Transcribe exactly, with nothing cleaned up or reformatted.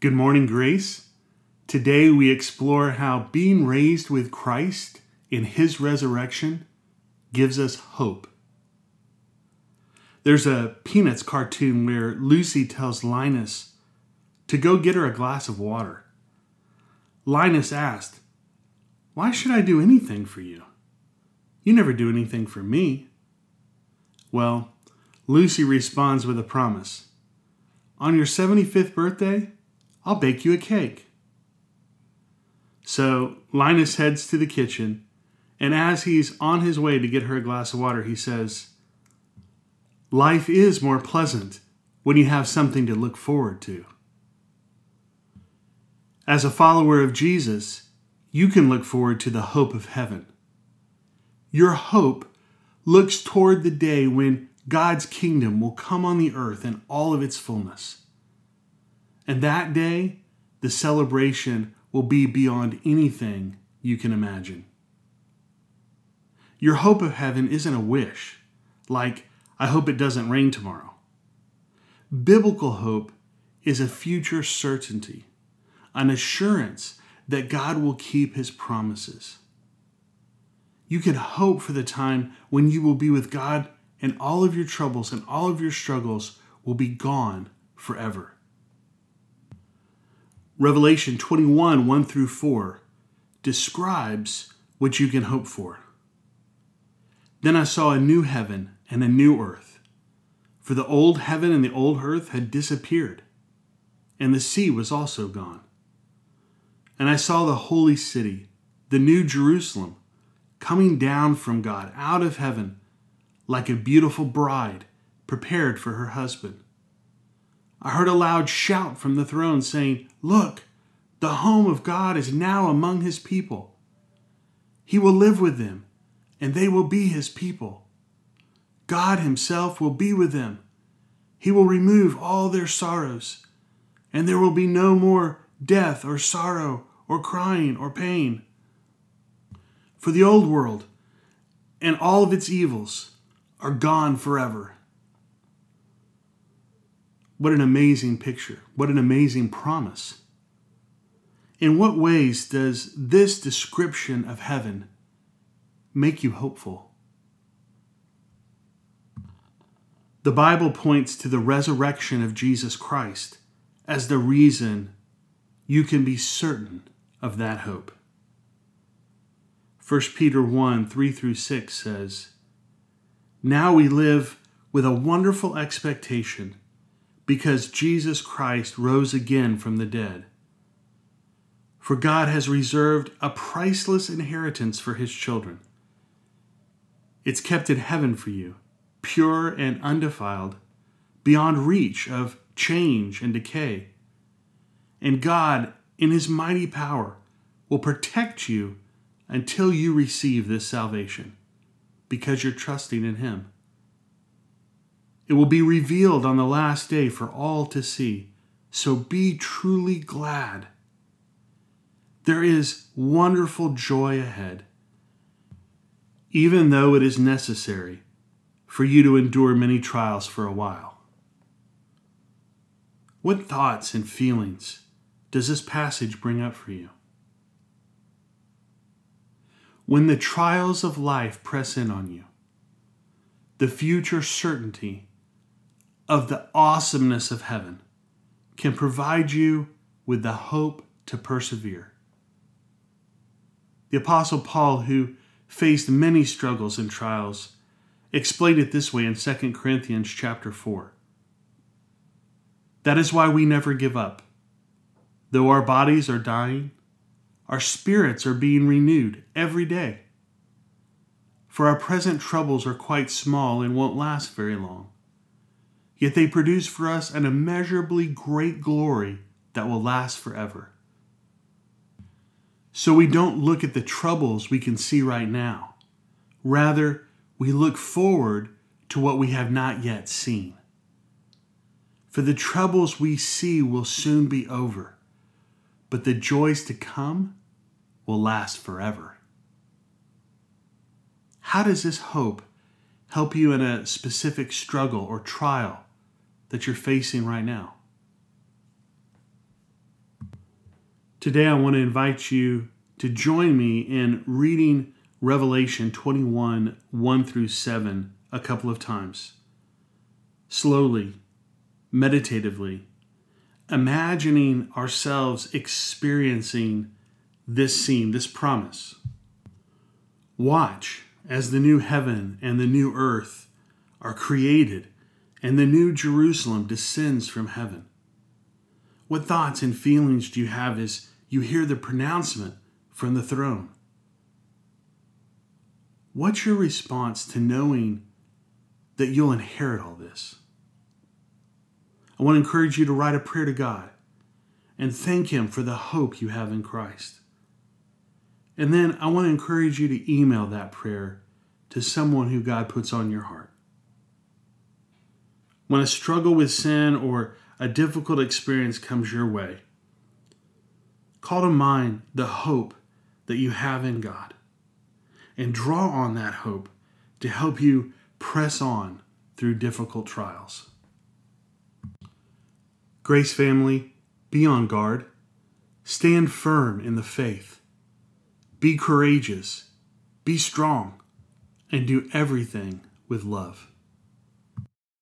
Good morning, Grace. Today we explore how being raised with Christ in His resurrection gives us hope. There's a Peanuts cartoon where Lucy tells Linus to go get her a glass of water. Linus asked, "Why should I do anything for you? You never do anything for me." Well, Lucy responds with a promise. "On your seventy-fifth birthday, I'll bake you a cake." So Linus heads to the kitchen, and as he's on his way to get her a glass of water, he says, "Life is more pleasant when you have something to look forward to." As a follower of Jesus, you can look forward to the hope of heaven. Your hope looks toward the day when God's kingdom will come on the earth in all of its fullness. And that day, the celebration will be beyond anything you can imagine. Your hope of heaven isn't a wish, like, "I hope it doesn't rain tomorrow." Biblical hope is a future certainty, an assurance that God will keep His promises. You can hope for the time when you will be with God and all of your troubles and all of your struggles will be gone forever. Revelation twenty-one, one through four describes what you can hope for. "Then I saw a new heaven and a new earth, for the old heaven and the old earth had disappeared, and the sea was also gone. And I saw the holy city, the new Jerusalem, coming down from God out of heaven like a beautiful bride prepared for her husband. I heard a loud shout from the throne saying, 'Look, the home of God is now among His people. He will live with them, and they will be His people. God Himself will be with them. He will remove all their sorrows, and there will be no more death or sorrow or crying or pain. For the old world and all of its evils are gone forever.'" What an amazing picture. What an amazing promise. In what ways does this description of heaven make you hopeful? The Bible points to the resurrection of Jesus Christ as the reason you can be certain of that hope. First Peter one, three through six says, "Now we live with a wonderful expectation, because Jesus Christ rose again from the dead. For God has reserved a priceless inheritance for His children. It's kept in heaven for you, pure and undefiled, beyond reach of change and decay. And God, in His mighty power, will protect you until you receive this salvation, because you're trusting in Him. It will be revealed on the last day for all to see, so be truly glad. There is wonderful joy ahead, even though it is necessary for you to endure many trials for a while." What thoughts and feelings does this passage bring up for you? When the trials of life press in on you, the future certainty of the awesomeness of heaven can provide you with the hope to persevere. The Apostle Paul, who faced many struggles and trials, explained it this way in Second Corinthians chapter four. "That is why we never give up. Though our bodies are dying, our spirits are being renewed every day. For our present troubles are quite small and won't last very long. Yet they produce for us an immeasurably great glory that will last forever. So we don't look at the troubles we can see right now. Rather, we look forward to what we have not yet seen. For the troubles we see will soon be over, but the joys to come will last forever." How does this hope help you in a specific struggle or trial that you're facing right now? Today I want to invite you to join me in reading Revelation twenty-one, one through seven a couple of times. Slowly, meditatively, imagining ourselves experiencing this scene, this promise. Watch as the new heaven and the new earth are created and the new Jerusalem descends from heaven. What thoughts and feelings do you have as you hear the pronouncement from the throne? What's your response to knowing that you'll inherit all this? I want to encourage you to write a prayer to God and thank Him for the hope you have in Christ. And then I want to encourage you to email that prayer to someone who God puts on your heart. When a struggle with sin or a difficult experience comes your way, call to mind the hope that you have in God and draw on that hope to help you press on through difficult trials. Grace family, be on guard. Stand firm in the faith. Be courageous. Be strong. And do everything with love.